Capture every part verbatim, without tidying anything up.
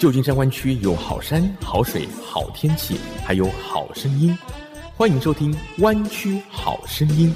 旧金山湾区有好山、好水、好天气，还有好声音。欢迎收听《湾区好声音》。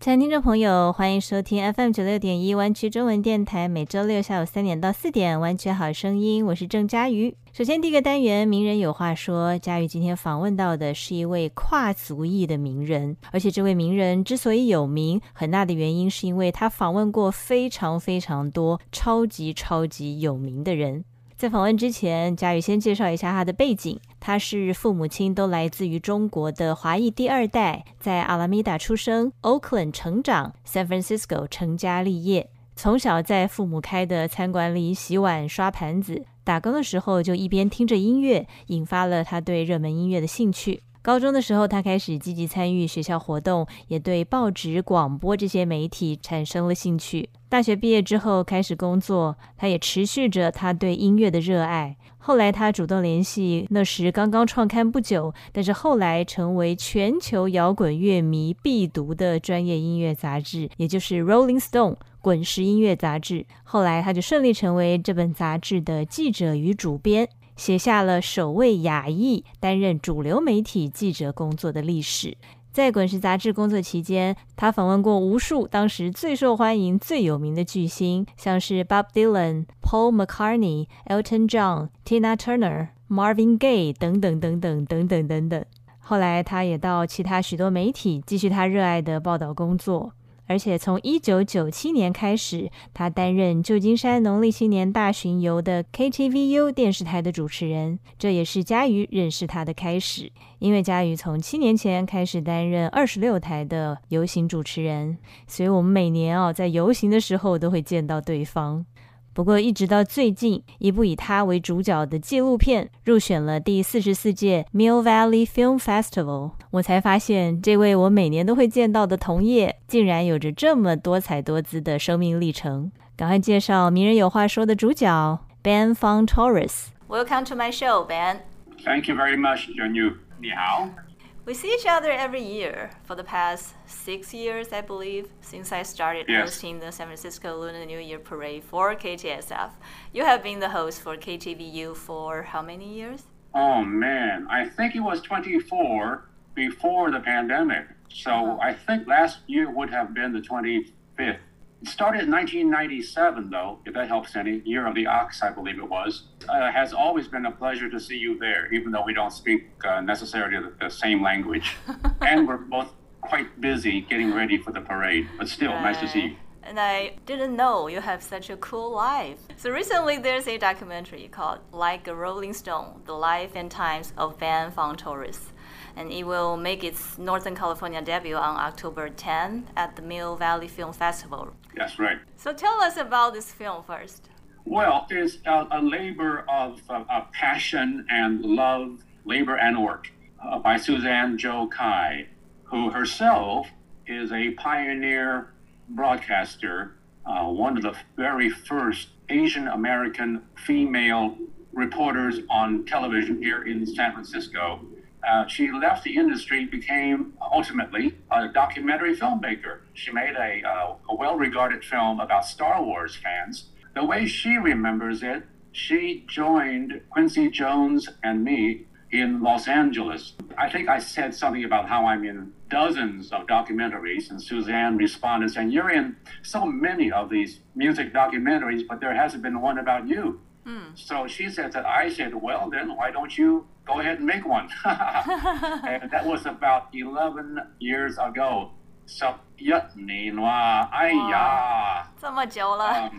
亲爱的听众朋友，欢迎收听 F M 九六点一湾区中文电台，每周六下午三点到四点《湾区好声音》，我是郑嘉瑜。首先，第一个单元《名人有话说》，嘉瑜今天访问到的是一位跨族裔的名人，而且这位名人之所以有名，很大的原因是因为他访问过非常非常多超级超级有名的人。在访问之前，嘉瑜先介绍一下他的背景。他是父母亲都来自于中国的华裔第二代，在 Alameda 出生， Oakland 成长， San Francisco 成家立业。从小在父母开的餐馆里洗碗刷盘子，打工的时候就一边听着音乐，引发了他对热门音乐的兴趣。高中的时候，他开始积极参与学校活动，也对报纸、广播这些媒体产生了兴趣。大学毕业之后开始工作，他也持续着他对音乐的热爱。后来他主动联系那时刚刚创刊不久，但是后来成为全球摇滚乐迷必读的专业音乐杂志，也就是 Rolling Stone 滚石音乐杂志。后来他就顺利成为这本杂志的记者与主编，写下了首位亚裔担任主流媒体记者工作的历史。在滚石杂志工作期间，他访问过无数当时最受欢迎最有名的巨星，像是 Bob Dylan、Paul McCartney、Elton John、Tina Turner、Marvin Gaye 等等等等等等等等。后来他也到其他许多媒体继续他热爱的报道工作，而且从一九九七年开始，他担任旧金山农历新年大巡游的 K T V U 电视台的主持人，这也是嘉瑜认识他的开始。因为嘉瑜从七年前开始担任二十六台的游行主持人，所以我们每年、哦、在游行的时候都会见到对方。不过一直到最近，一部以他为主角的纪录片入选了第四十四届 Mill Valley Film Festival， 我才发现这位我每年都会见到的同业竟然有着这么多彩多姿的生命历程。赶快介绍《名人有话说》的主角 Ben Fong-Torres。 Welcome to my show, Ben. Thank you very much, Junyu. 你好。We see each other every year for the past six years, I believe, since I started yes. hosting the San Francisco Lunar New Year Parade for K T S F. You have been the host for K T V U for how many years? Oh, man, I think it was twenty-four before the pandemic. So oh. I think last year would have been the twenty-fifth. It started in nineteen ninety-seven, though, if that helps any, Year of the Ox, I believe it was. It uh, has always been a pleasure to see you there, even though we don't speak uh, necessarily the, the same language. And we're both quite busy getting ready for the parade, but still, right. nice to see you. And I didn't know you have such a cool life. So recently, there's a documentary called Like a Rolling Stone: The Life and Times of Ben Fong-Torres.And it will make its Northern California debut on October tenth at the Mill Valley Film Festival. That's right. So tell us about this film first. Well, it's a, a labor of uh, a passion and love, labor and work uh, by Suzanne Jo Kai, who herself is a pioneer broadcaster, uh, one of the very first Asian American female reporters on television here in San Francisco.Uh, she left the industry, became ultimately a documentary filmmaker. She made a, uh, a well-regarded film about Star Wars fans. The way she remembers it, she joined Quincy Jones and me in Los Angeles. I think I said something about how I'm in dozens of documentaries, and Suzanne responded saying, you're in so many of these music documentaries, but there hasn't been one about you.Mm. So she said that I said, well, then why don't you go ahead and make one? And that was about eleven years ago. So, yatnina, aiya. So much yola.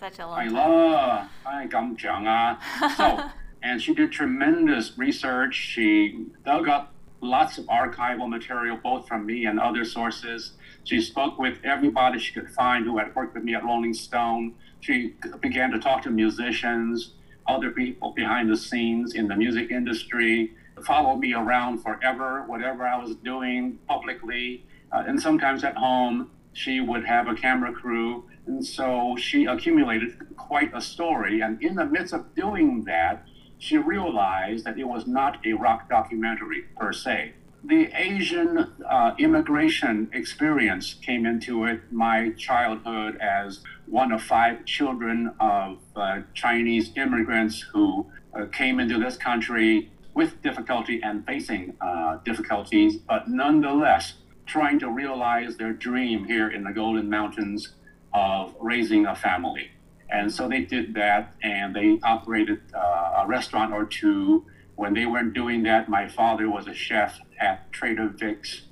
Such a long time. I love, So, and she did tremendous research. She dug up lots of archival material, both from me and other sources. She spoke with everybody she could find who had worked with me at Rolling Stone.She began to talk to musicians, other people behind the scenes in the music industry, followed me around forever, whatever I was doing publicly. Uh, and sometimes at home, she would have a camera crew. And so she accumulated quite a story. And in the midst of doing that, she realized that it was not a rock documentary per se. the Asian uh, immigration experience came into it. My childhood as one of five children of uh, Chinese immigrants who uh, came into this country with difficulty and facing uh, difficulties, but nonetheless trying to realize their dream here in the Golden Mountains of raising a family. And so they did that, and they operated uh, a restaurant or two. When they weren't doing that, my father was a chef at Trader Vic's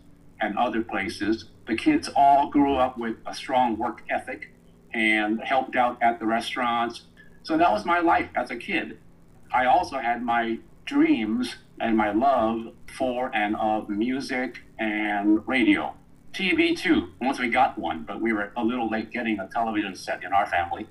and other places. The kids all grew up with a strong work ethic and helped out at the restaurants. So that was my life as a kid. I also had my dreams and my love for and of music and radio. T V too, once we got one, but we were a little late getting a television set in our family.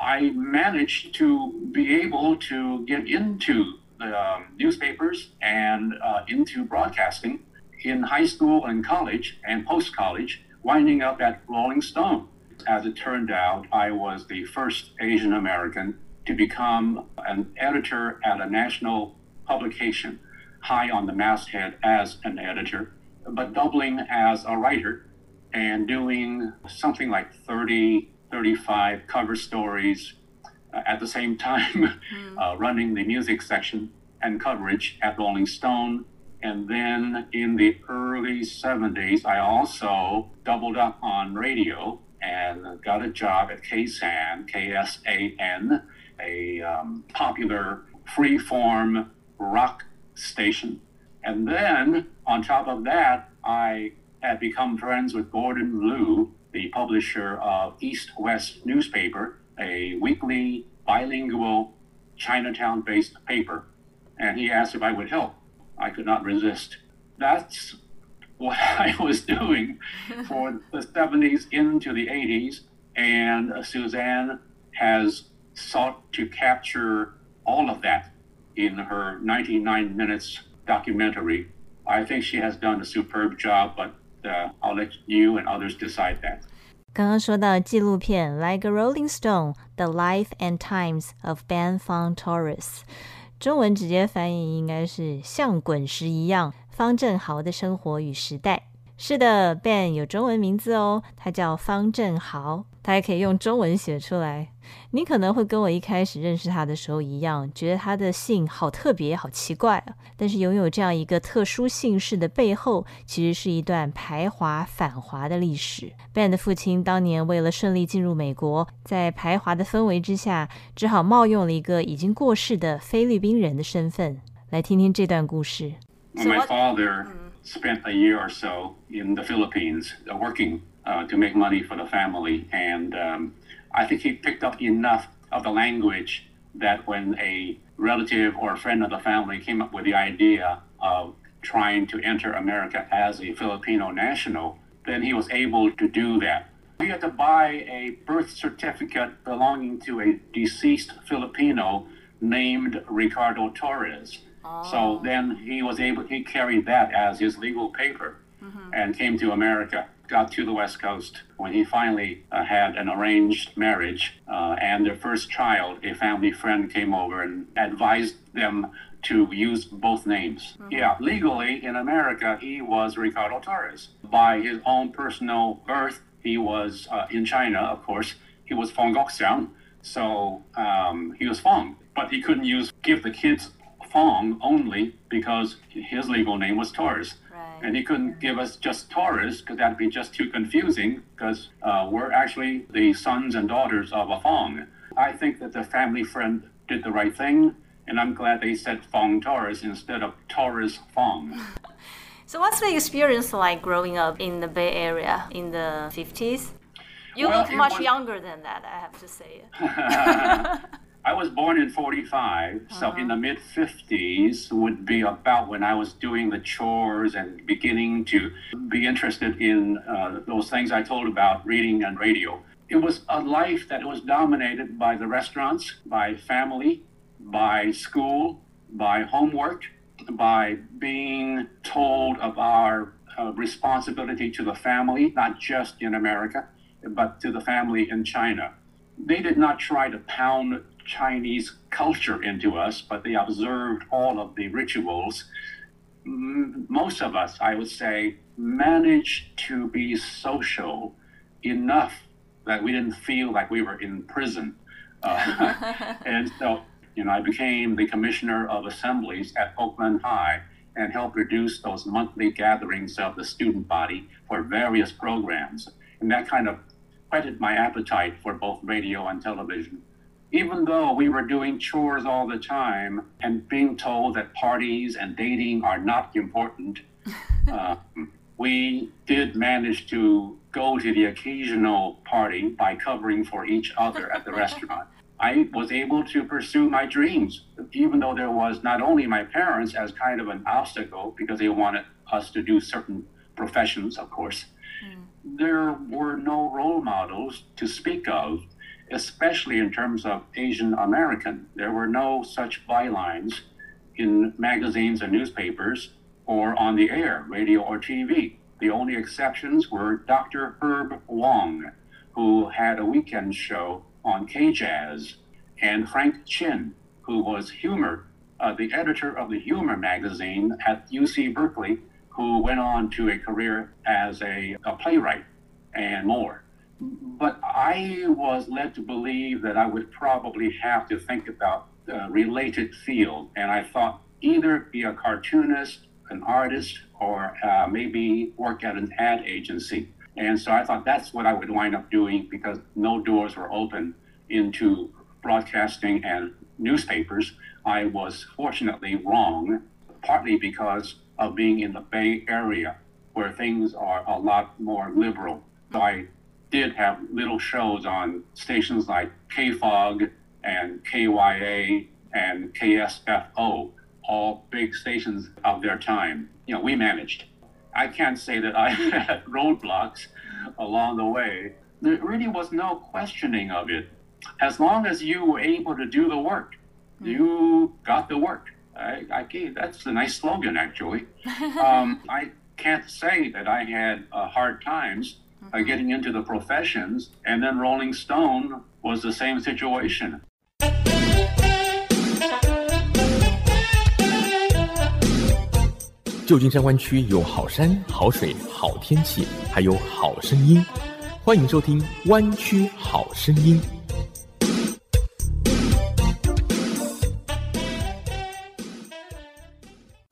I managed to be able to get into the um, newspapers and uh, into broadcasting in high school and college and post-college, winding up at Rolling Stone. As it turned out, I was the first Asian American to become an editor at a national publication, high on the masthead as an editor, but doubling as a writer and doing something like thirty, thirty-five cover stories uh, at the same time, mm. uh, running the music section and coverage at Rolling Stone. And then in the early seventies, I also doubled up on radio and got a job at K S A N, K S A N, a um, popular free-form rock station. And then on top of that, I had become friends with Gordon Liu, the publisher of East West Newspaper, a weekly bilingual Chinatown-based paper. And he asked if I would help. I could not resist. That's what I was doing for the seventies into the eighties. And Suzanne has sought to capture all of that in her ninety-nine minutes documentary. I think she has done a superb job, but Uh, I'll let you and others decide that. 刚刚说到纪录片《Like a Rolling Stone: The Life and Times of Ben Fong-Torres》，中文直接翻译应该是《像滚石一样：方正豪的生活与时代》。是的 ，Ben 有中文名字哦，他叫方正豪，他也可以用中文写出来。你可能会跟我一开始认识他的时候一样，觉得他的姓好特别，好奇怪啊。但是拥有这样一个特殊姓氏的背后，其实是一段排华反华的历史。Ben 的父亲当年为了顺利进入美国，在排华的氛围之下，只好冒用了一个已经过世的菲律宾人的身份。来听听这段故事。My father spent a year or so in the Philippines working uh, to make money for the family. And um, I think he picked up enough of the language that when a relative or a friend of the family came up with the idea of trying to enter America as a Filipino national, then he was able to do that. We had to buy a birth certificate belonging to a deceased Filipino named Ricardo Torres. Oh. So then he was able, he carried that as his legal paper, mm-hmm. and came to America, got to the West Coast when he finally uh, had an arranged marriage uh, and their first child, a family friend came over and advised them to use both names. Mm-hmm. Yeah, legally in America, he was Ricardo Torres. By his own personal birth, he was uh, in China, of course, he was Fong Gokxiang. So um, he was Fong, but he couldn't use, give the kids Fong only because his legal name was Torres. Right. And he couldn't give us just Torres because that'd be just too confusing because uh, we're actually the sons and daughters of a Fong. I think that the family friend did the right thing, and I'm glad they said Fong Torres instead of Torres Fong. So what's the experience like growing up in the Bay Area in the fifties? You well, look much was... younger than that, I have to say. I was born in forty-five, so uh-huh. in the mid-fifties would be about when I was doing the chores and beginning to be interested in uh, those things I told about, reading and radio. It was a life that was dominated by the restaurants, by family, by school, by homework, by being told of our uh, responsibility to the family, not just in America, but to the family in China. They did not try to pound Chinese culture into us, but they observed all of the rituals most of us, I would say, managed to be social enough that we didn't feel like we were in prison. Uh, and so, you know, I became the commissioner of assemblies at Oakland High and helped produce those monthly gatherings of the student body for various programs. And that kind of whetted my appetite for both radio and television. Even though we were doing chores all the time and being told that parties and dating are not important, uh, we did manage to go to the occasional party by covering for each other at the restaurant. I was able to pursue my dreams, even though there was not only my parents as kind of an obstacle because they wanted us to do certain professions, of course. Mm. There were no role models to speak of, especially in terms of Asian American. There were no such bylines in magazines and newspapers or on the air, radio or T V. The only exceptions were Doctor Herb Wong, who had a weekend show on K-Jazz, and Frank Chin, who was Humor, uh, the editor of the Humor magazine at U C Berkeley, who went on to a career as a, a playwright and more. But I was led to believe that I would probably have to think about the related field. And I thought either be a cartoonist, an artist, or uh, maybe work at an ad agency. And so I thought that's what I would wind up doing because no doors were open into broadcasting and newspapers. I was fortunately wrong, partly because of being in the Bay Area where things are a lot more liberal. So I did have little shows on stations like K F O G and K Y A and K S F O, all big stations of their time. You know, we managed. I can't say that I had roadblocks along the way. There really was no questioning of it. As long as you were able to do the work, mm. you got the work. I, I gave, that's a nice slogan, actually. um, I can't say that I had uh, hard times uh, getting into the professions. And then Rolling Stone was the same situation.旧金山湾区有好山、好水、好天气，还有好声音。欢迎收听《湾区好声音》。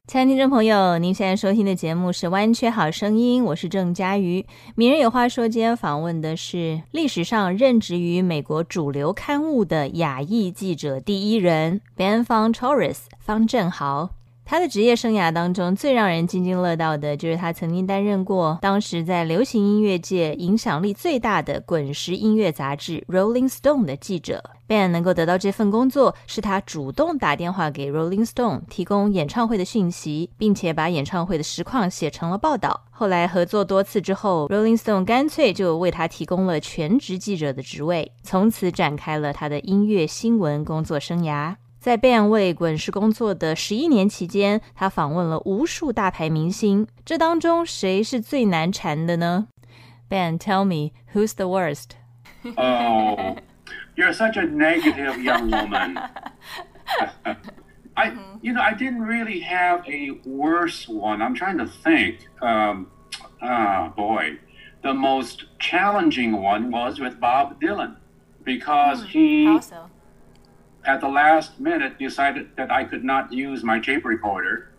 亲爱的听众朋友，您现在收听的节目是《湾区好声音》，我是郑嘉瑜。名人有话说，今天访问的是历史上任职于美国主流刊物的亚裔记者第一人 Ben Fong-Torres 方正豪。他的职业生涯当中最让人津津乐道的就是他曾经担任过当时在流行音乐界影响力最大的滚石音乐杂志 Rolling Stone 的记者。 Ben 能够得到这份工作是他主动打电话给 Rolling Stone 提供演唱会的讯息，并且把演唱会的实况写成了报道。后来合作多次之后， Rolling Stone 干脆就为他提供了全职记者的职位，从此展开了他的音乐新闻工作生涯。在 Ben 为滚石工作的十一年期间，他访问了无数大牌明星，这当中谁是最难缠的呢？ Ben, tell me, who's the worst? Oh, you're such a negative young woman. I, you know, I didn't really have a worse one. I'm trying to think. Um, oh, boy. The most challenging one was with Bob Dylan because mm, he... Also. At the last minute, decided that I could not use my tape recorder,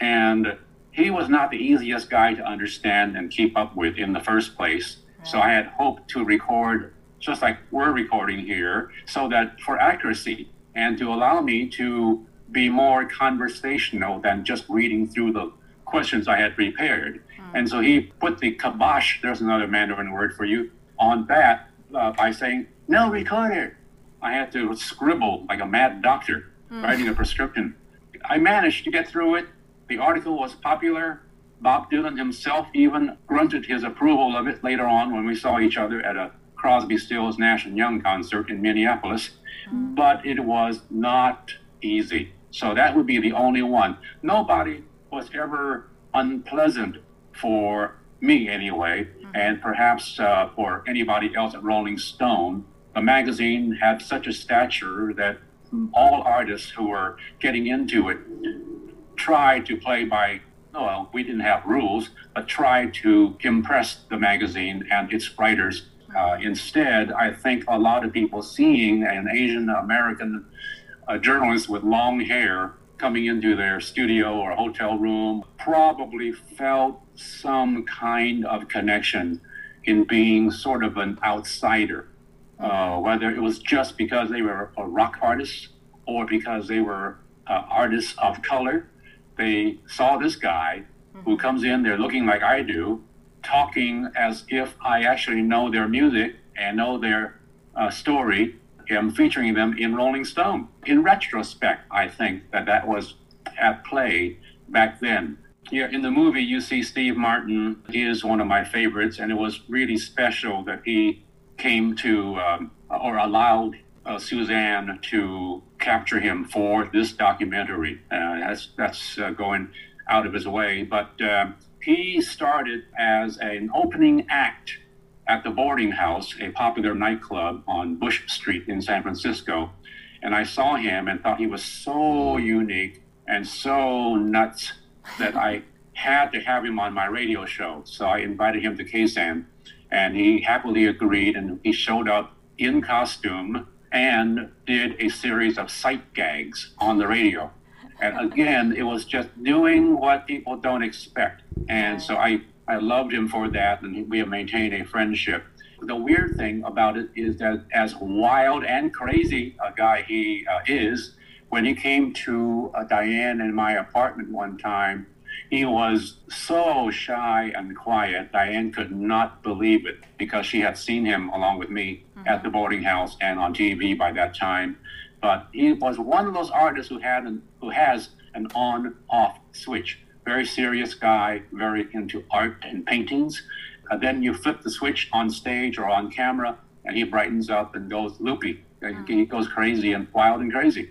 and he was not the easiest guy to understand and keep up with in the first place. Right. So I had hoped to record just like we're recording here, so that for accuracy and to allow me to be more conversational than just reading through the questions I had prepared. Mm. And so he put the kibosh, there's another Mandarin word for you, on that uh, by saying, no recorder. I had to scribble like a mad doctor, mm. writing a prescription. I managed to get through it. The article was popular. Bob Dylan himself even grunted his approval of it later on when we saw each other at a Crosby, Stills, Nash and Young concert in Minneapolis. Mm. But it was not easy. So that would be the only one. Nobody was ever unpleasant for me anyway, mm. and perhaps uh, for anybody else at Rolling Stone. The magazine had such a stature that all artists who were getting into it tried to play by well, we didn't have rules, but tried to impress the magazine and its writers. Uh, instead, I think a lot of people seeing an Asian American uh, journalist with long hair coming into their studio or hotel room probably felt some kind of connection in being sort of an outsider, uh, whether it was just because they were a rock artist or because they were uh, artists of color. They saw this guy who comes in there looking like I do, talking as if I actually know their music and know their uh, story, and featuring them in Rolling Stone. In retrospect, I think that that was at play back then. Yeah, in the movie, you see Steve Martin. He is one of my favorites, and it was really special that he came to um, or allowed uh, Suzanne to capture him for this documentary. Uh, that's that's uh, going out of his way. But uh, he started as an opening act at the Boarding House, a popular nightclub on Bush Street in San Francisco. And I saw him and thought he was so unique and so nuts that I had to have him on my radio show. So I invited him to K S A N, and he happily agreed, and he showed up in costume and did a series of sight gags on the radio. And again, it was just doing what people don't expect. And so I I loved him for that, and we have maintained a friendship. The weird thing about it is that as wild and crazy a guy he uh, is, when he came to uh, Diane and my apartment one time, he was so shy and quiet. Diane could not believe it because she had seen him along with me mm-hmm. at the boarding house and on T V by that time. But he was one of those artists who had an, who has an on-off switch. Very serious guy, very into art and paintings. Uh, then you flip the switch on stage or on camera, and he brightens up and goes loopy. Oh. He goes crazy and wild and crazy.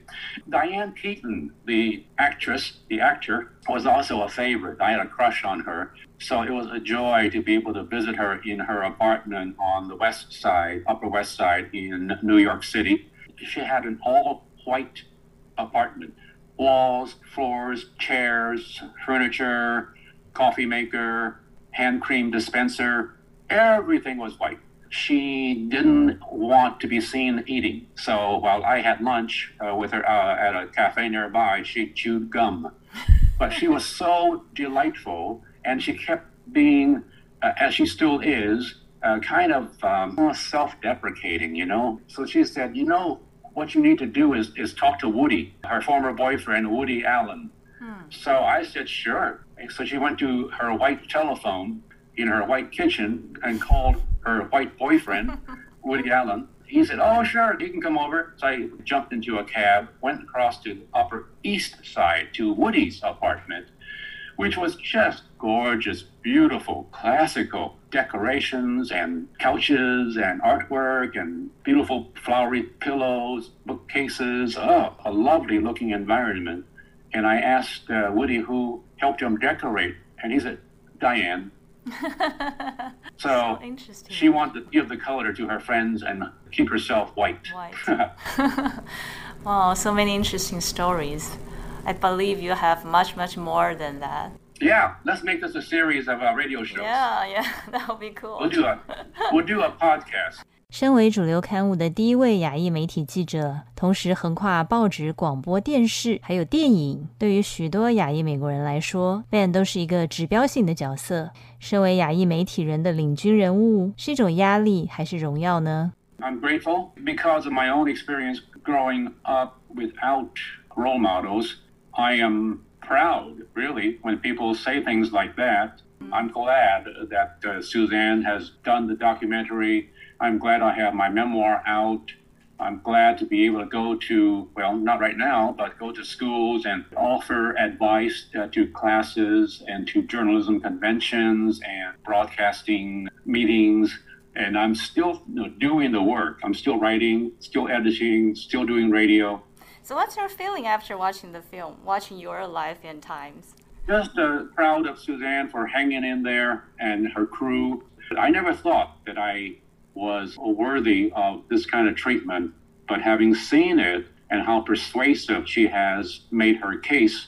Diane Keaton, the actress, the actor, was also a favorite. I had a crush on her. So it was a joy to be able to visit her in her apartment on the West Side, Upper West Side in New York City. She had an all-white apartment. Walls, floors, chairs, furniture, coffee maker, hand cream dispenser, everything was white. She didn't want to be seen eating. So while I had lunch uh, with her uh, at a cafe nearby, she chewed gum. But she was so delightful, and she kept being, uh, as she still is, uh, kind of um, self-deprecating, you know? So she said, you know, what you need to do is, is talk to Woody, her former boyfriend, Woody Allen. Hmm. So I said, sure. So she went to her white telephone in her white kitchen and called her white boyfriend, Woody Allen. He said, oh, sure, you can come over. So I jumped into a cab, went across to the Upper East Side to Woody's apartment, which was just gorgeous, beautiful, classical decorations and couches and artwork and beautiful flowery pillows, bookcases. Oh, a lovely looking environment. And I asked uh, Woody who helped him decorate, and he said, Diane. So, so interesting. She wanted to give the color to her friends and keep herself white. White. Wow, so many interesting stories. I believe you have much, much more than that. Yeah, let's make this a series of uh, radio shows. Yeah, yeah, that would be cool. We'll do a, we'll do a podcast. 身为主流刊物的第一位亚裔媒体记者，同时横跨报纸、广播电视还有电影，对于许多亚裔美国人来说 Ben 都是一个指标性的角色。身为亚裔媒体人的领军人物，是一种压力还是荣耀呢？ I'm grateful because of my own experience growing up without role models. I am proud, really, when people say things like that. I'm glad that uh, Suzanne has done the documentary. I'm glad I have my memoir out. I'm glad to be able to go to, well, not right now, but go to schools and offer advice uh, to classes and to journalism conventions and broadcasting meetings. And I'm still, you know, doing the work. I'm still writing, still editing, still doing radio. So what's your feeling after watching the film, watching your life and times? Just uh, proud of Suzanne for hanging in there and her crew. I never thought that I was worthy of this kind of treatment, but having seen it and how persuasive she has made her case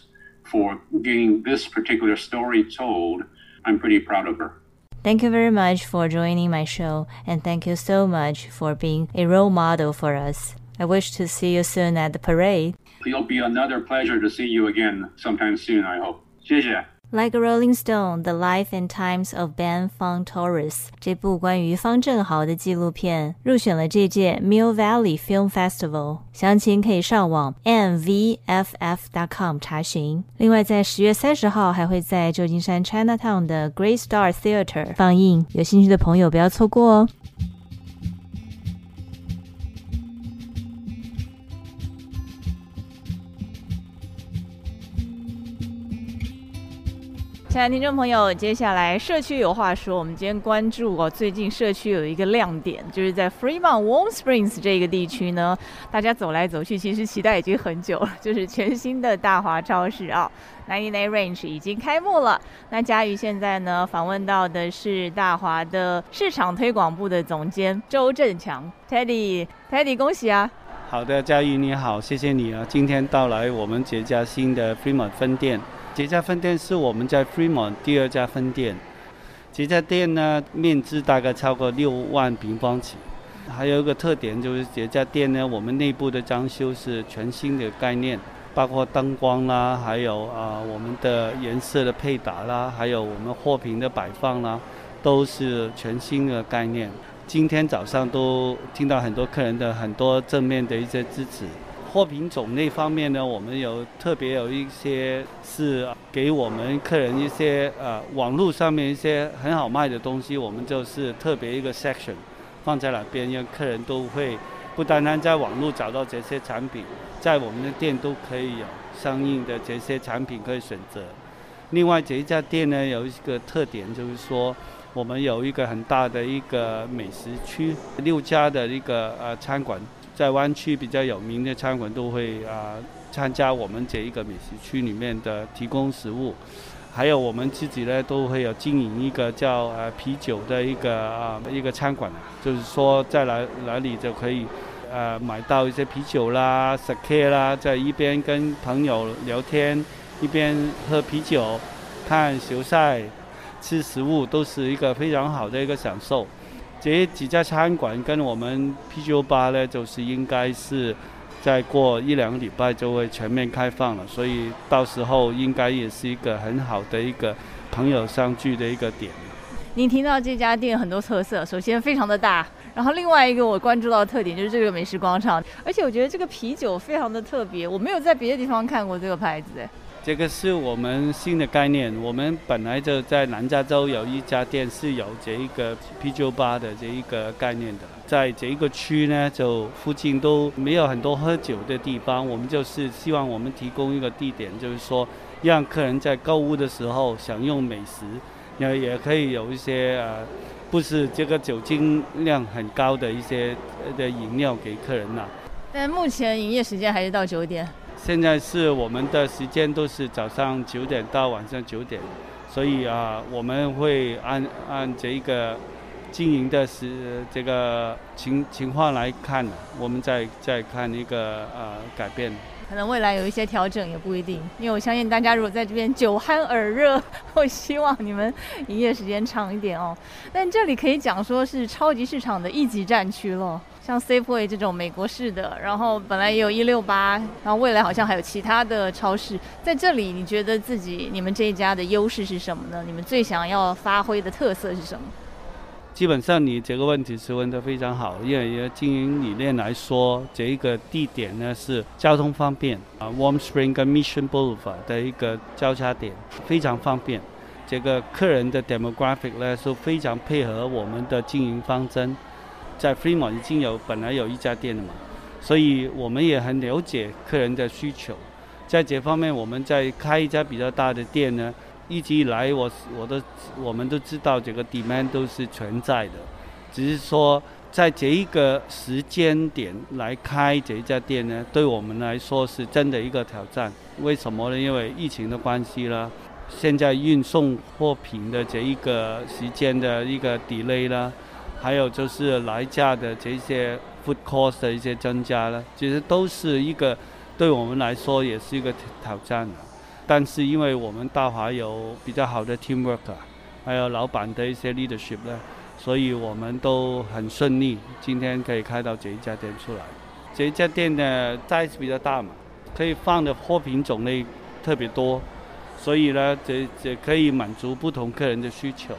for getting this particular story told. I'm pretty proud of her. Thank you very much for joining my show, and thank you so much for being a role model for us. I wish to see you soon at the parade. It'll be another pleasure to see you again sometime soon, I hope. 谢谢。Like a Rolling Stone, The Life and Times of Ben Fong-Torres 这部关于方正豪的纪录片入选了这届 Mill Valley Film Festival， 详情可以上网 m v f f dot com 查询。另外在十月三十号还会在旧金山 Chinatown 的 Great Star Theater 放映，有兴趣的朋友不要错过哦。亲爱的听众朋友，接下来社区有话说，我们今天关注哦，最近社区有一个亮点，就是在 Fremont Warm Springs 这个地区呢，大家走来走去，其实期待已经很久了，就是全新的大华超市啊、哦、Ninety Nine Ranch 已经开幕了。那佳瑜现在呢，访问到的是大华的市场推广部的总监周振强 Teddy，Teddy Teddy, 恭喜啊！好的，佳瑜你好，谢谢你啊，今天到来我们杰家新的 Fremont 分店。杰家分店是我们在 Fremont 第二家分店，杰家店呢面积大概超过六万平方尺，还有一个特点就是杰家店呢，我们内部的装修是全新的概念，包括灯光啦，还有啊、呃、我们的颜色的配搭啦，还有我们货品的摆放啦，都是全新的概念。今天早上都听到很多客人的很多正面的一些支持。货品种类方面呢，我们有特别有一些是给我们客人一些呃网络上面一些很好卖的东西，我们就是特别一个 section 放在那边，让客人都会不单单在网络找到这些产品，在我们的店都可以有相应的这些产品可以选择。另外这一家店呢有一个特点，就是说我们有一个很大的一个美食区，六家的一个呃餐馆，在湾区比较有名的餐馆都会啊、呃、参加我们这一个美食区里面的提供食物，还有我们自己呢都会有经营一个叫呃啤酒的一个啊、呃、一个餐馆，就是说在哪哪里就可以呃买到一些啤酒啦、sake 啦，在一边跟朋友聊天，一边喝啤酒、看球赛、吃食物，都是一个非常好的一个享受。这几家餐馆跟我们啤酒吧呢，就是应该是再过一两个礼拜就会全面开放了，所以到时候应该也是一个很好的一个朋友相聚的一个点。你听到这家店很多特色，首先非常的大，然后另外一个我关注到的特点就是这个美食广场，而且我觉得这个啤酒非常的特别，我没有在别的地方看过这个牌子。这个是我们新的概念，我们本来就在南加州有一家店是有这一个啤酒吧的这一个概念的，在这一个区呢，就附近都没有很多喝酒的地方，我们就是希望我们提供一个地点，就是说让客人在购物的时候享用美食，然后也可以有一些呃不是这个酒精量很高的一些的饮料给客人啦、啊。但目前营业时间还是到九点。现在是我们的时间都是早上九点到晚上九点，所以啊，我们会按按这个经营的时这个情情况来看，我们再再看一个呃改变。可能未来有一些调整也不一定，因为我相信大家如果在这边酒酣耳热，我希望你们营业时间长一点哦。但这里可以讲说是超级市场的一级战区咯。像 Safeway 这种美国式的，然后本来也有一六八，然后未来好像还有其他的超市。在这里你觉得自己你们这一家的优势是什么呢？你们最想要发挥的特色是什么？基本上你这个问题是问得非常好，因为经营理念来说，这一个地点呢是交通方便啊 ，Warm Spring 跟 Mission Boulevard 的一个交叉点，非常方便。这个客人的 demographic 呢是非常配合我们的经营方针。在 Fremont 已经有本来有一家店了嘛，所以我们也很了解客人的需求。在这方面，我们在开一家比较大的店呢，一直以来我我都我们都知道这个 demand 都是存在的，只是说在这一个时间点来开这一家店呢，对我们来说是真的一个挑战。为什么呢？因为疫情的关系啦，现在运送货品的这一个时间的一个 delay 啦。还有就是来价的这些 food cost 的一些增加了，其实都是一个对我们来说也是一个挑战的。但是因为我们大华有比较好的 teamwork， 还有老板的一些 leadership 呢，所以我们都很顺利，今天可以开到这一家店出来。这一家店的 size 比较大嘛，可以放的货品种类特别多，所以呢，这这可以满足不同客人的需求。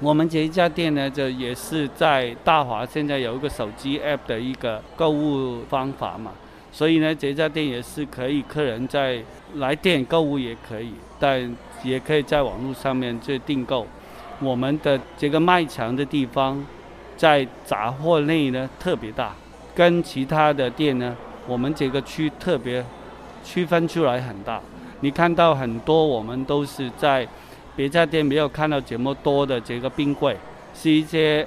我们这一家店呢，这也是在大华现在有一个手机 app 的一个购物方法嘛，所以呢，这家店也是可以客人在来店购物也可以，但也可以在网络上面去订购。我们的这个卖场的地方，在杂货内呢特别大，跟其他的店呢，我们这个区特别区分出来很大。你看到很多我们都是在别家店没有看到这么多的这个冰柜，是一些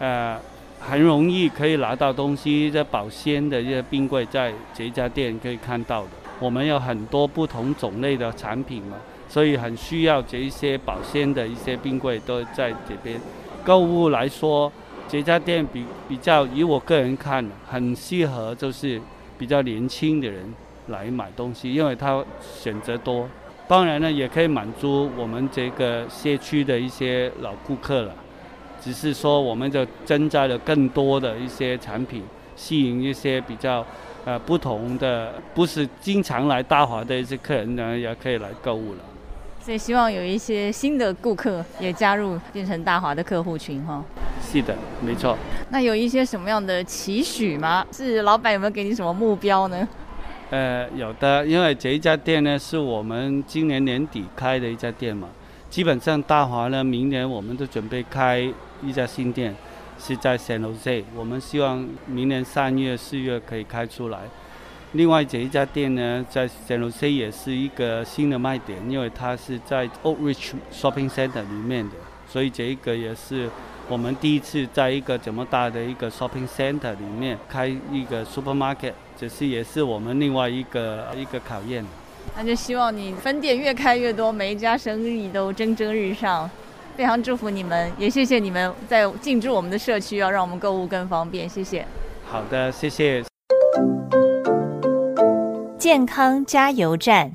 呃很容易可以拿到东西的保鲜的一些冰柜，在这家店可以看到的。我们有很多不同种类的产品嘛，所以很需要这一些保鲜的一些冰柜都在这边。购物来说，这家店比比较以我个人看很适合就是比较年轻的人来买东西，因为他选择多。当然呢，也可以满足我们这个社区的一些老顾客了，只是说我们就增加了更多的一些产品，吸引一些比较呃不同的，不是经常来大华的一些客人呢，也可以来购物了。所以希望有一些新的顾客也加入，变成大华的客户群哈。是的，没错。那有一些什么样的期许吗？是老板有没有给你什么目标呢？呃，有的，因为这一家店呢是我们今年年底开的一家店嘛，基本上大华呢，明年我们都准备开一家新店，是在 San Jose， 我们希望明年三月、四月可以开出来。另外这一家店呢，在 San Jose 也是一个新的卖点，因为它是在 Oakridge Shopping Center 里面的，所以这一个也是我们第一次在一个这么大的一个 Shopping Center 里面开一个 supermarket。这是也是我们另外一个一个考验，那就希望你分店越开越多，每一家生意都蒸蒸日上，非常祝福你们，也谢谢你们在进驻我们的社区，要让我们购物更方便，谢谢。好的，谢谢。健康加油站，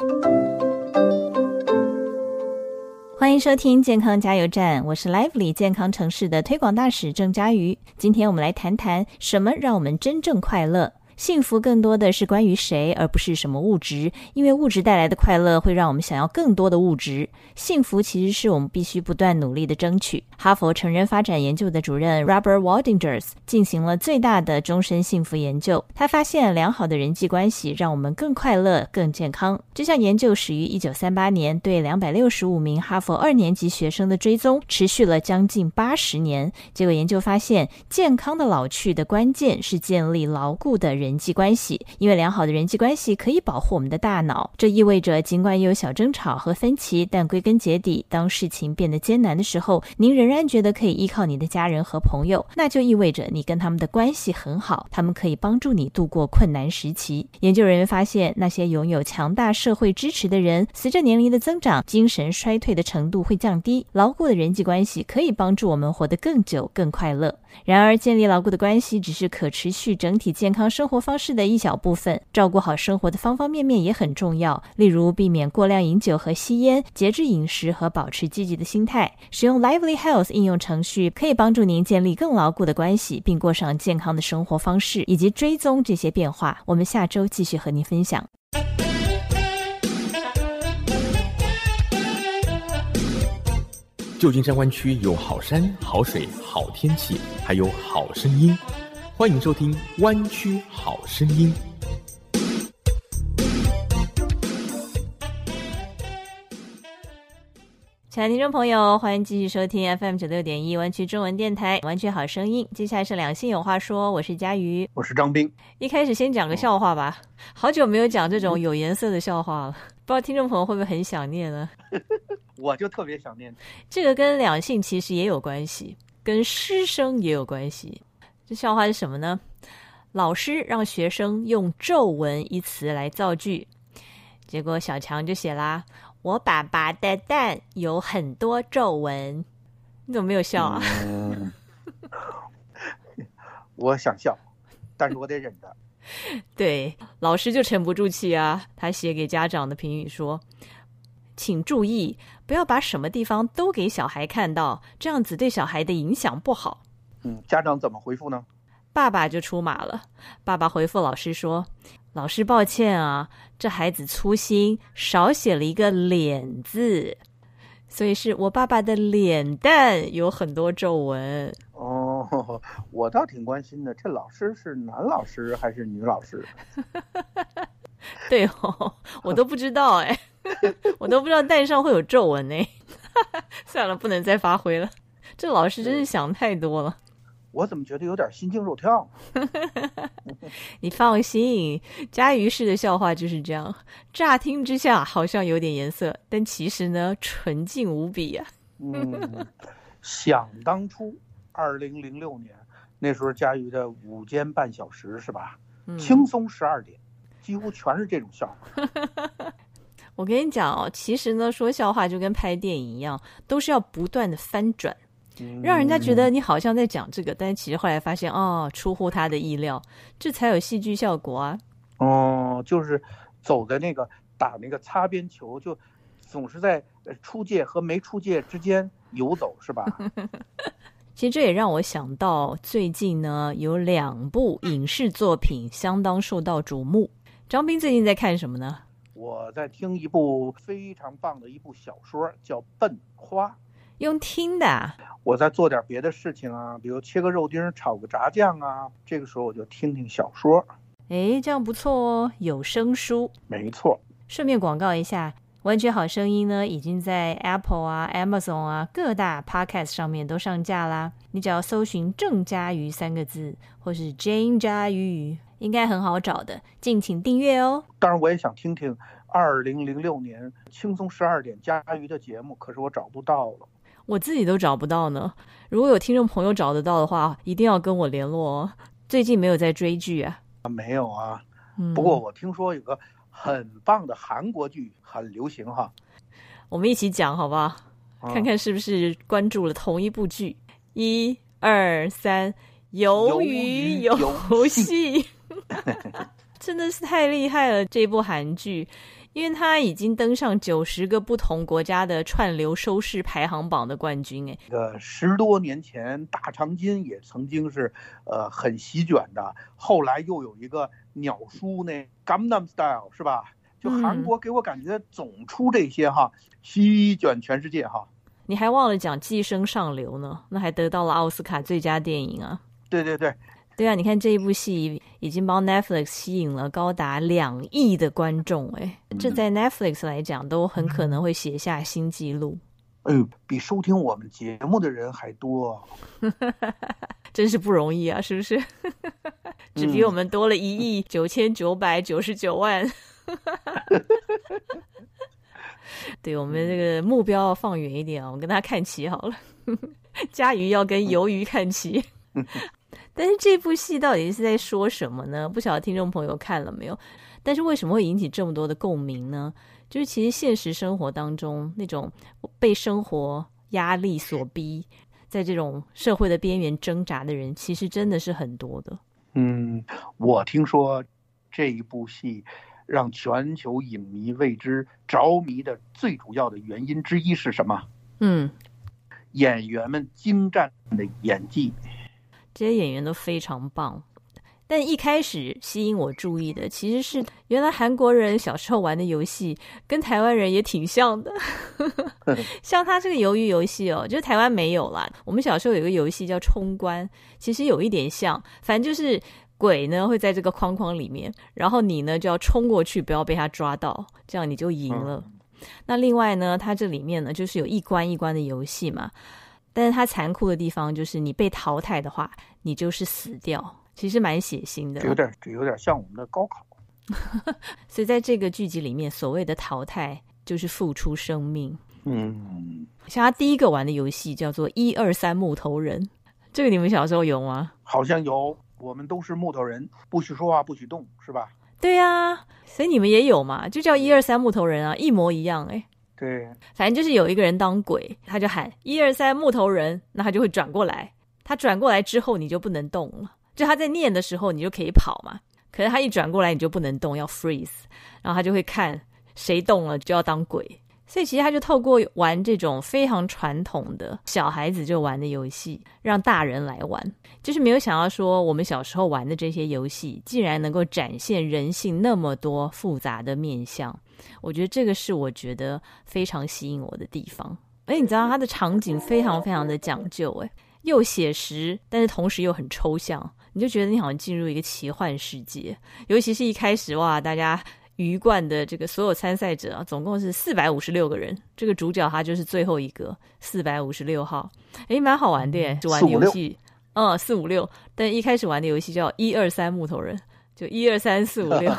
欢迎收听健康加油站，我是 Lively 健康城市的推广大使郑佳瑜。今天我们来谈谈什么让我们真正快乐。幸福更多的是关于谁，而不是什么物质，因为物质带来的快乐会让我们想要更多的物质。幸福其实是我们必须不断努力的争取。哈佛成人发展研究的主任 Robert Waldinger 进行了最大的终身幸福研究，他发现良好的人际关系让我们更快乐、更健康。这项研究始于一九三八年，对两百六十五名哈佛二年级学生的追踪持续了将近八十年。结果研究发现，健康的老去的关键是建立牢固的人人际关系，因为良好的人际关系可以保护我们的大脑。这意味着尽管有小争吵和分歧，但归根结底，当事情变得艰难的时候，您仍然觉得可以依靠你的家人和朋友，那就意味着你跟他们的关系很好，他们可以帮助你度过困难时期。研究人员发现，那些拥有强大社会支持的人，随着年龄的增长，精神衰退的程度会降低。牢固的人际关系可以帮助我们活得更久、更快乐。然而，建立牢固的关系只是可持续整体健康生活方式的一小部分，照顾好生活的方方面面也很重要，例如避免过量饮酒和吸烟，节制饮食和保持积极的心态。使用 Lively Health 应用程序可以帮助您建立更牢固的关系，并过上健康的生活方式，以及追踪这些变化。我们下周继续和您分享。旧金山湾区有好山、好水、好天气，还有好声音。欢迎收听《湾区好声音》。亲爱的听众朋友，欢迎继续收听 F M 九六点一湾区中文电台《湾区好声音》。接下来是两性有话说，我是佳瑜，我是张斌。一开始先讲个笑话吧，好久没有讲这种有颜色的笑话了，不知道听众朋友会不会很想念呢？我就特别想念。这个跟两性其实也有关系，跟师生也有关系。这笑话是什么呢？老师让学生用皱纹一词来造句，结果小强就写啦：我爸爸的蛋有很多皱纹。你怎么没有笑啊？嗯、我想笑，但是我得忍着。对，老师就沉不住气啊，他写给家长的评语说：请注意，不要把什么地方都给小孩看到，这样子对小孩的影响不好。嗯，家长怎么回复呢？爸爸就出马了，爸爸回复老师说，老师抱歉啊，这孩子粗心，少写了一个脸字，所以是我爸爸的脸蛋有很多皱纹。哦，我倒挺关心的，这老师是男老师还是女老师？对哦，我都不知道哎，我都不知道蛋上会有皱纹哎。算了，不能再发挥了，这老师真是想太多了。我怎么觉得有点心惊肉跳？你放心，家喻式的笑话就是这样，乍听之下好像有点颜色，但其实呢，纯净无比啊。嗯，想当初，二零零六年那时候，家喻的午间半小时是吧？嗯、轻松十二点，几乎全是这种笑话。我跟你讲哦，其实呢，说笑话就跟拍电影一样，都是要不断的翻转。让人家觉得你好像在讲这个，但其实后来发现哦，出乎他的意料，这才有戏剧效果啊。哦，就是走的那个打那个擦边球，就总是在出界和没出界之间游走，是吧？其实这也让我想到，最近呢有两部影视作品相当受到瞩目。张斌最近在看什么呢？我在听一部非常棒的一部小说，叫《笨花》。用听的、啊，我在做点别的事情啊，比如切个肉丁，炒个炸酱啊，这个时候我就听听小说。哎，这样不错哦，有声书。没错。顺便广告一下，完全好声音呢已经在 Apple 啊、Amazon 啊各大 Podcast 上面都上架啦。你只要搜寻郑家瑜三个字，或是 Jane 家瑜，应该很好找的，敬请订阅哦。当然，我也想听听二零零六年轻松十二点家瑜的节目，可是我找不到了。我自己都找不到呢，如果有听众朋友找得到的话，一定要跟我联络哦。最近没有在追剧啊？没有啊，不过我听说有个很棒的韩国剧很流行哈，我们一起讲好不好？嗯、看看是不是关注了同一部剧。一二三，鱿鱼游戏，真的是太厉害了这部韩剧。因为他已经登上九十个不同国家的串流收视排行榜的冠军哎，呃，十多年前大长今也曾经是，呃，很席卷的。后来又有一个鸟叔那 Gangnam Style 是吧？就韩国给我感觉总出这些哈，嗯、席卷全世界哈。你还忘了讲《寄生上流》呢，那还得到了奥斯卡最佳电影啊！对对对。对啊，你看这一部戏已经帮 Netflix 吸引了高达两亿的观众哎，这在 Netflix 来讲都很可能会写下新纪录。嗯，比收听我们节目的人还多、啊、真是不容易啊，是不是？只比我们多了一亿九千九百九十九万。对，我们这个目标要放远一点啊，我们跟他看齐好了。家瑜要跟鱿鱼看齐。但是这部戏到底是在说什么呢？不晓得听众朋友看了没有，但是为什么会引起这么多的共鸣呢？就是其实现实生活当中那种被生活压力所逼，在这种社会的边缘挣扎的人其实真的是很多的。嗯，我听说这一部戏让全球影迷为之着迷的最主要的原因之一是什么？嗯，演员们精湛的演技。这些演员都非常棒，但一开始吸引我注意的其实是原来韩国人小时候玩的游戏跟台湾人也挺像的。像他这个鱿鱼游戏哦，就是台湾没有啦，我们小时候有个游戏叫冲关，其实有一点像，反正就是鬼呢会在这个框框里面，然后你呢就要冲过去，不要被他抓到，这样你就赢了、嗯、那另外呢，它这里面呢就是有一关一关的游戏嘛，但是它残酷的地方就是你被淘汰的话你就是死掉，其实蛮血腥的，有点有点像我们的高考。所以在这个剧集里面，所谓的淘汰就是付出生命。嗯，像他第一个玩的游戏叫做一二三木头人，这个你们小时候有吗？好像有，我们都是木头人，不许说话不许动是吧？对啊，所以你们也有嘛，就叫一二三木头人啊，一模一样哎。对，反正就是有一个人当鬼，他就喊一二三木头人，那他就会转过来，他转过来之后你就不能动了，就他在念的时候你就可以跑嘛，可是他一转过来你就不能动，要 freeze， 然后他就会看谁动了就要当鬼，所以其实他就透过玩这种非常传统的小孩子就玩的游戏，让大人来玩，就是没有想到说我们小时候玩的这些游戏竟然能够展现人性那么多复杂的面向。我觉得这个是我觉得非常吸引我的地方。而且你知道他的场景非常非常的讲究，诶，又写实但是同时又很抽象，你就觉得你好像进入一个奇幻世界。尤其是一开始，哇，大家鱼贯的这个所有参赛者啊，总共是四百五十六个人，这个主角他就是最后一个四百五十六号。诶，蛮好玩的耶，玩的游戏嗯四五六，但一开始玩的游戏叫一二三木头人，就一二三四五六。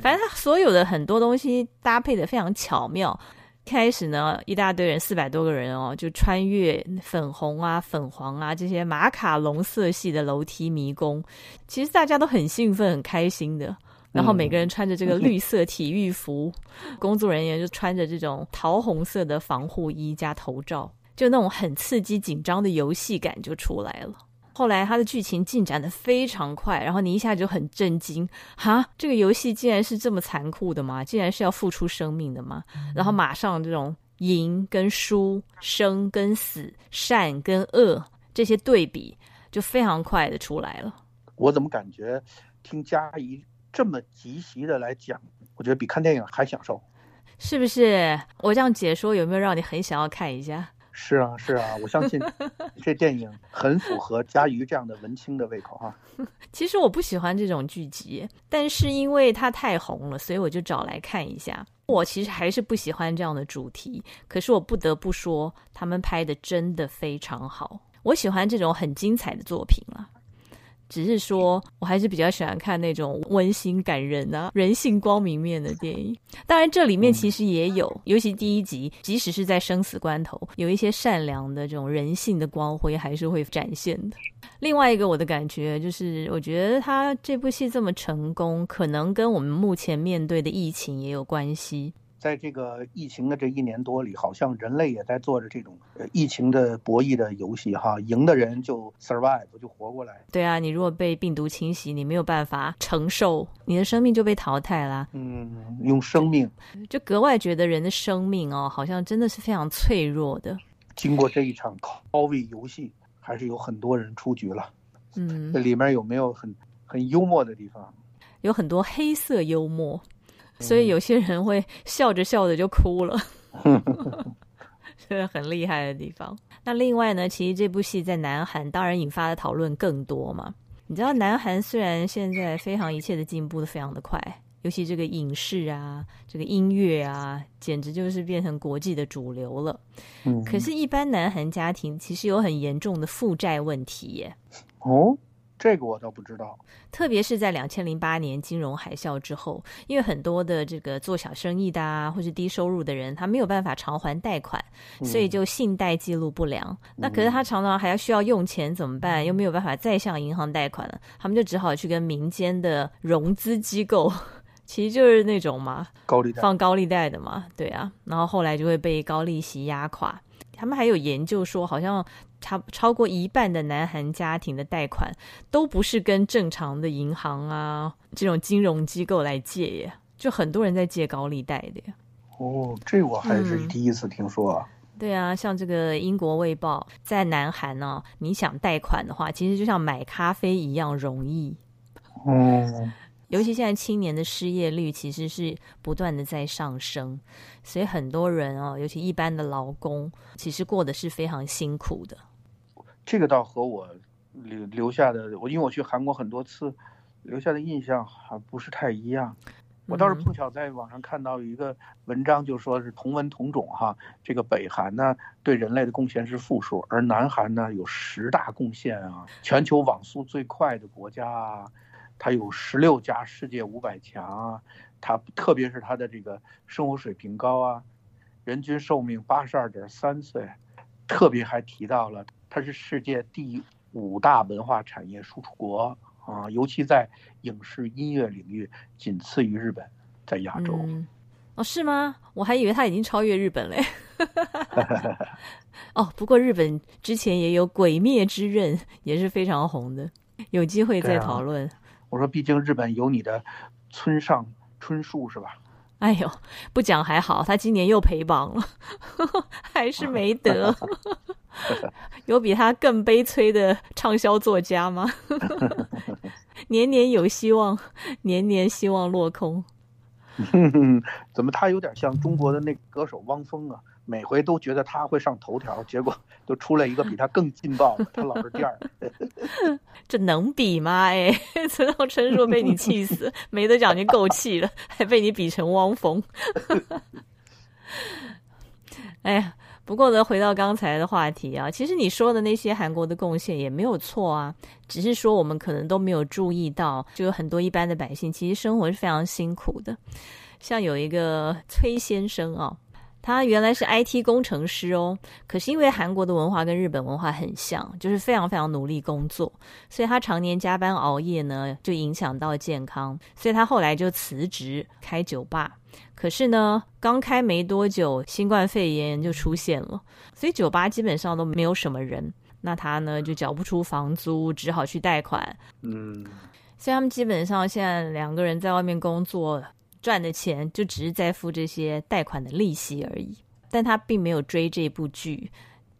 反正他所有的很多东西搭配的非常巧妙。开始呢，一大堆人，四百多个人哦，就穿越粉红啊、粉黄啊这些马卡龙色系的楼梯迷宫。其实大家都很兴奋、很开心的。然后每个人穿着这个绿色体育服，嗯、工作人员就穿着这种桃红色的防护衣加头罩，就那种很刺激、紧张的游戏感就出来了。后来它的剧情进展得非常快，然后你一下就很震惊，哈，这个游戏竟然是这么残酷的吗？竟然是要付出生命的吗？然后马上这种赢跟输、生跟死、善跟恶这些对比就非常快的出来了。我怎么感觉听佳怡这么及时的来讲，我觉得比看电影还享受，是不是？我这样解说有没有让你很想要看一下？是啊是啊，我相信这电影很符合佳瑜这样的文青的胃口啊。其实我不喜欢这种剧集，但是因为它太红了，所以我就找来看一下。我其实还是不喜欢这样的主题，可是我不得不说他们拍的真的非常好。我喜欢这种很精彩的作品啊，只是说我还是比较喜欢看那种温馨感人啊、人性光明面的电影。当然这里面其实也有、嗯、尤其第一集，即使是在生死关头，有一些善良的这种人性的光辉还是会展现的。另外一个我的感觉就是，我觉得他这部戏这么成功，可能跟我们目前面对的疫情也有关系。在这个疫情的这一年多里，好像人类也在做着这种疫情的博弈的游戏哈，赢的人就 survive 就活过来。对啊，你如果被病毒侵袭，你没有办法承受，你的生命就被淘汰啦。嗯，用生命就格外觉得人的生命哦，好像真的是非常脆弱的。经过这一场 COVID 游戏，还是有很多人出局了。嗯，这里面有没有很很幽默的地方？有很多黑色幽默。所以有些人会笑着笑着就哭了，是很厉害的地方。那另外呢，其实这部戏在南韩当然引发的讨论更多嘛。你知道南韩虽然现在非常一切的进步都非常的快，尤其这个影视啊、这个音乐啊，简直就是变成国际的主流了。嗯，可是一般南韩家庭其实有很严重的负债问题耶。哦，这个我倒不知道。特别是在二零零八年金融海啸之后，因为很多的这个做小生意的啊，或是低收入的人，他没有办法偿还贷款，所以就信贷记录不良、嗯、那可是他常常还要需要用钱怎么办？又没有办法再向银行贷款了，他们就只好去跟民间的融资机构，其实就是那种嘛，高利贷，放高利贷的嘛。对啊，然后后来就会被高利息压垮。他们还有研究说，好像超超过一半的南韩家庭的贷款都不是跟正常的银行啊这种金融机构来借耶，就很多人在借高利贷的耶。哦，这我还是第一次听说啊。嗯、对啊，像这个英国卫报，在南韩呢、啊，你想贷款的话，其实就像买咖啡一样容易。嗯。尤其现在青年的失业率其实是不断的在上升，所以很多人哦，尤其一般的劳工，其实过得是非常辛苦的。这个倒和我留留下的，我因为我去韩国很多次，留下的印象还不是太一样。我倒是碰巧在网上看到一个文章，就说是同文同种哈，这个北韩呢对人类的贡献是负数，而南韩呢有十大贡献啊，全球网速最快的国家啊。它有十六家世界五百强啊，它特别是它的这个生活水平高啊，人均寿命八十二点三岁，特别还提到了它是世界第五大文化产业输出国啊，尤其在影视音乐领域仅次于日本，在亚洲。嗯、哦，是吗？我还以为它已经超越日本嘞。哦，不过日本之前也有《鬼灭之刃》，也是非常红的，有机会再讨论。我说毕竟日本有你的村上春树是吧？哎呦，不讲还好，他今年又陪榜了，还是没得。有比他更悲催的畅销作家吗？年年有希望，年年希望落空。怎么他有点像中国的那个歌手汪峰啊？每回都觉得他会上头条，结果就出来一个比他更劲爆的，他老是第二。这能比吗？哎，陈浩琛说被你气死，没得讲就够气了，还被你比成汪峰。哎呀，不过呢，回到刚才的话题啊，其实你说的那些韩国的贡献也没有错啊，只是说我们可能都没有注意到，就有很多一般的百姓其实生活是非常辛苦的。像有一个崔先生啊。他原来是 I T 工程师哦，可是因为韩国的文化跟日本文化很像，就是非常非常努力工作，所以他常年加班熬夜呢，就影响到健康，所以他后来就辞职开酒吧。可是呢，刚开没多久，新冠肺炎就出现了，所以酒吧基本上都没有什么人。那他呢，就缴不出房租，只好去贷款。嗯，所以他们基本上现在两个人在外面工作，赚的钱就只是在付这些贷款的利息而已，但他并没有追这部剧。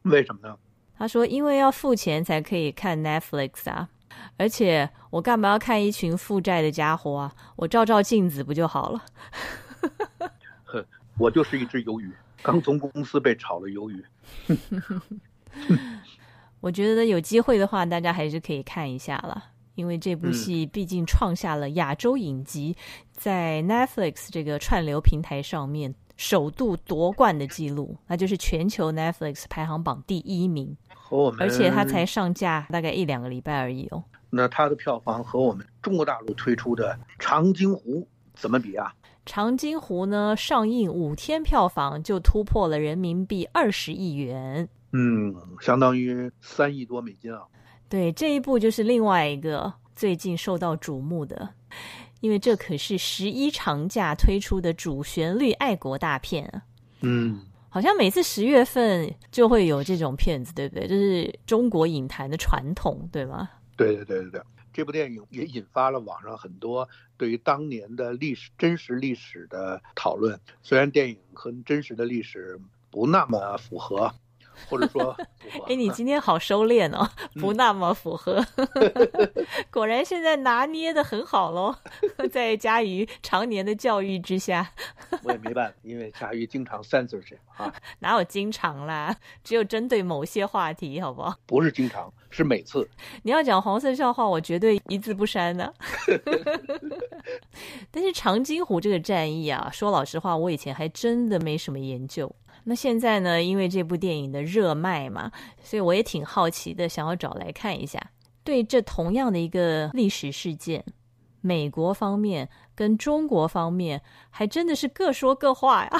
为什么呢？他说因为要付钱才可以看 Netflix 啊，而且我干嘛要看一群负债的家伙啊，我照照镜子不就好了。我就是一只鱿鱼，刚从公司被炒了鱿鱼。我觉得有机会的话大家还是可以看一下了，因为这部戏毕竟创下了亚洲影集在 Netflix 这个串流平台上面首度夺冠的记录，那就是全球 Netflix 排行榜第一名，和我们而且它才上架大概一两个礼拜而已哦。那它的票房和我们中国大陆推出的长津湖怎么比啊？长津湖呢上映五天票房就突破了人民币二十亿元，嗯，相当于三亿多美金啊。对，这一部就是另外一个最近受到瞩目的，因为这可是十一长假推出的主旋律爱国大片。嗯，好像每次十月份就会有这种片子，对不对？这是中国影坛的传统，对吗？对对对对对，这部电影也引发了网上很多对于当年的历史、真实历史的讨论。虽然电影和真实的历史不那么符合。或者说哎，你今天好收敛哦，不那么符合。果然现在拿捏得很好喽，在嘉瑜常年的教育之下。我也没办法，因为嘉瑜经常 censorship 啊。哪有经常啦，只有针对某些话题，好不好？不是经常，是每次。你要讲黄色笑话，我绝对一字不删的。但是长津湖这个战役啊，说老实话，我以前还真的没什么研究。那现在呢，因为这部电影的热卖嘛，所以我也挺好奇的，想要找来看一下。对这同样的一个历史事件，美国方面跟中国方面还真的是各说各话呀。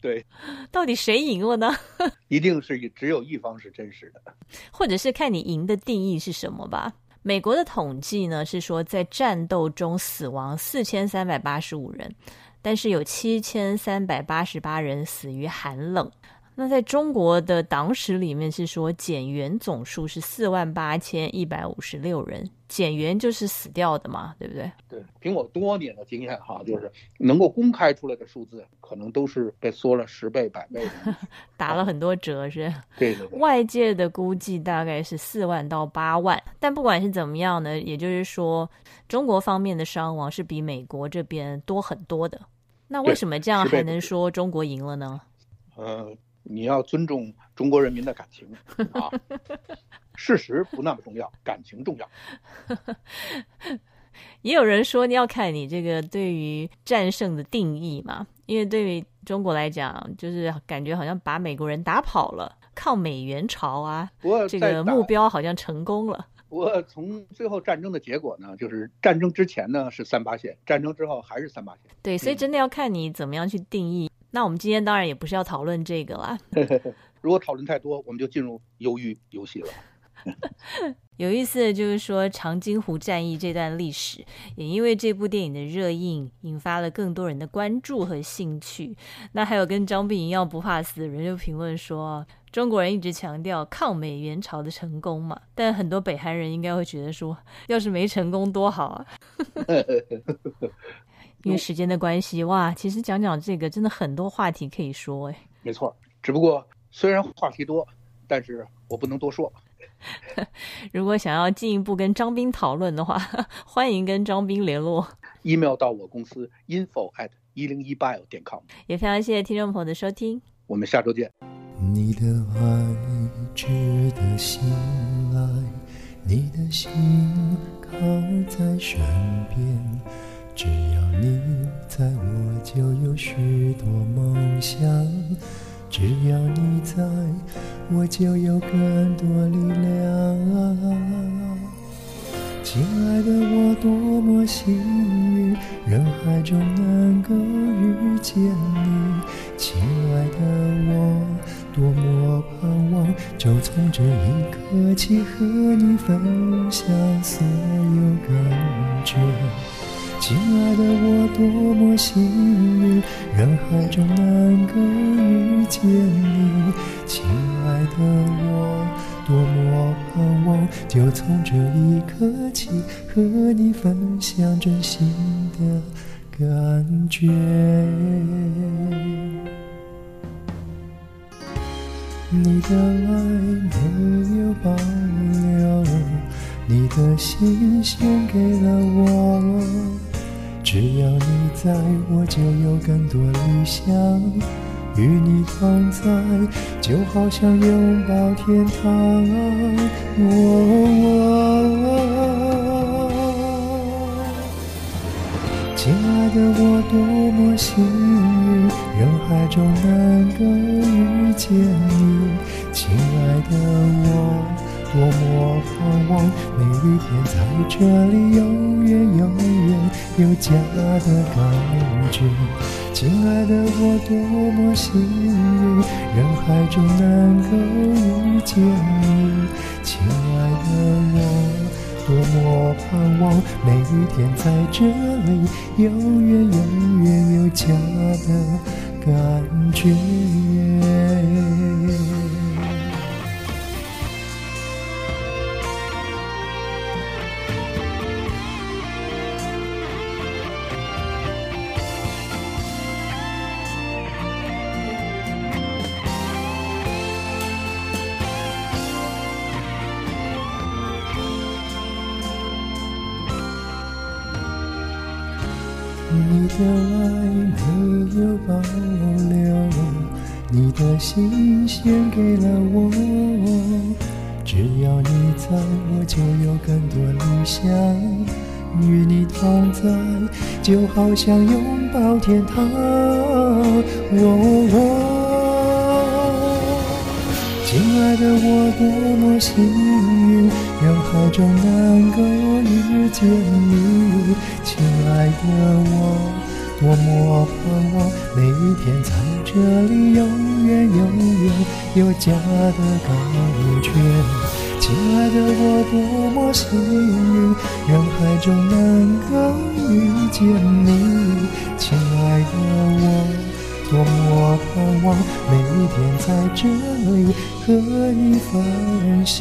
对，到底谁赢了呢？一定是只有一方是真实的，或者是看你赢的定义是什么吧。美国的统计呢是说，在战斗中死亡四千三百八十五人。但是有七千三百八十八人死于寒冷。那在中国的党史里面是说减员总数是四万八千一百五十六人，减员就是死掉的嘛，对不对？对，凭我多年的经验哈，就是能够公开出来的数字可能都是被缩了十倍百倍的。打了很多折是、啊、对对对，外界的估计大概是四万到八万，但不管是怎么样呢，也就是说中国方面的伤亡是比美国这边多很多的。那为什么这样还能说中国赢了呢？呃你要尊重中国人民的感情啊，事实不那么重要，感情重要。也有人说你要看你这个对于战胜的定义嘛，因为对于中国来讲，就是感觉好像把美国人打跑了，抗美援朝啊，这个目标好像成功了。不过从最后战争的结果呢，就是战争之前呢是三八线，战争之后还是三八线。对，所以真的要看你怎么样去定义。嗯，那我们今天当然也不是要讨论这个啦。如果讨论太多，我们就进入鱿鱼游戏了。有意思的就是说，长津湖战役这段历史，也因为这部电影的热映，引发了更多人的关注和兴趣。那还有跟张碧莹一样不怕死的人就评论说，中国人一直强调抗美援朝的成功嘛，但很多北韩人应该会觉得说，要是没成功多好啊。因为时间的关系，哇，其实讲讲这个真的很多话题可以说，哎，没错，只不过虽然话题多，但是我不能多说。如果想要进一步跟张斌讨论的话，欢迎跟张斌联络 ，email 到我公司 info at 一零一 bio 点 com。也非常谢谢听众朋友的收听，我们下周见。你的爱值得信赖，你的心靠在身边，只要你在，我就有许多梦想。只要你在，我就有更多力量。亲爱的，我多么幸运，人海中能够遇见你。亲爱的，我多么盼望，就从这一刻起和你分享所有感觉。亲爱的，我多么幸运，人海中能够遇见你。亲爱的，我多么盼望，就从这一刻起和你分享真心的感觉。你的爱没有保留，你的心献给了我。只要你在，我就有更多理想。与你同在，就好像拥抱天堂。我、哦哦、亲爱的，我多么幸运，人海中能够遇见你。亲爱的，我多么盼望，每一天在这里永远永远有家的感觉。亲爱的，我多么幸运，人海中能够遇见你。亲爱的，我多么盼望，每一天在这里永远永远有家的感觉。你的爱没有保留，你的心献给了我。只要你在，我就有更多理想。与你同在，就好像拥抱天堂。哦，亲爱的，我多么幸运，人海中能够遇见你。亲爱的，我多么盼望，每一天在这里永远永远有家的感觉。亲爱的，我多么幸运，人海中能够遇见你。亲爱的，我多么盼望，每一天在这里和你分享。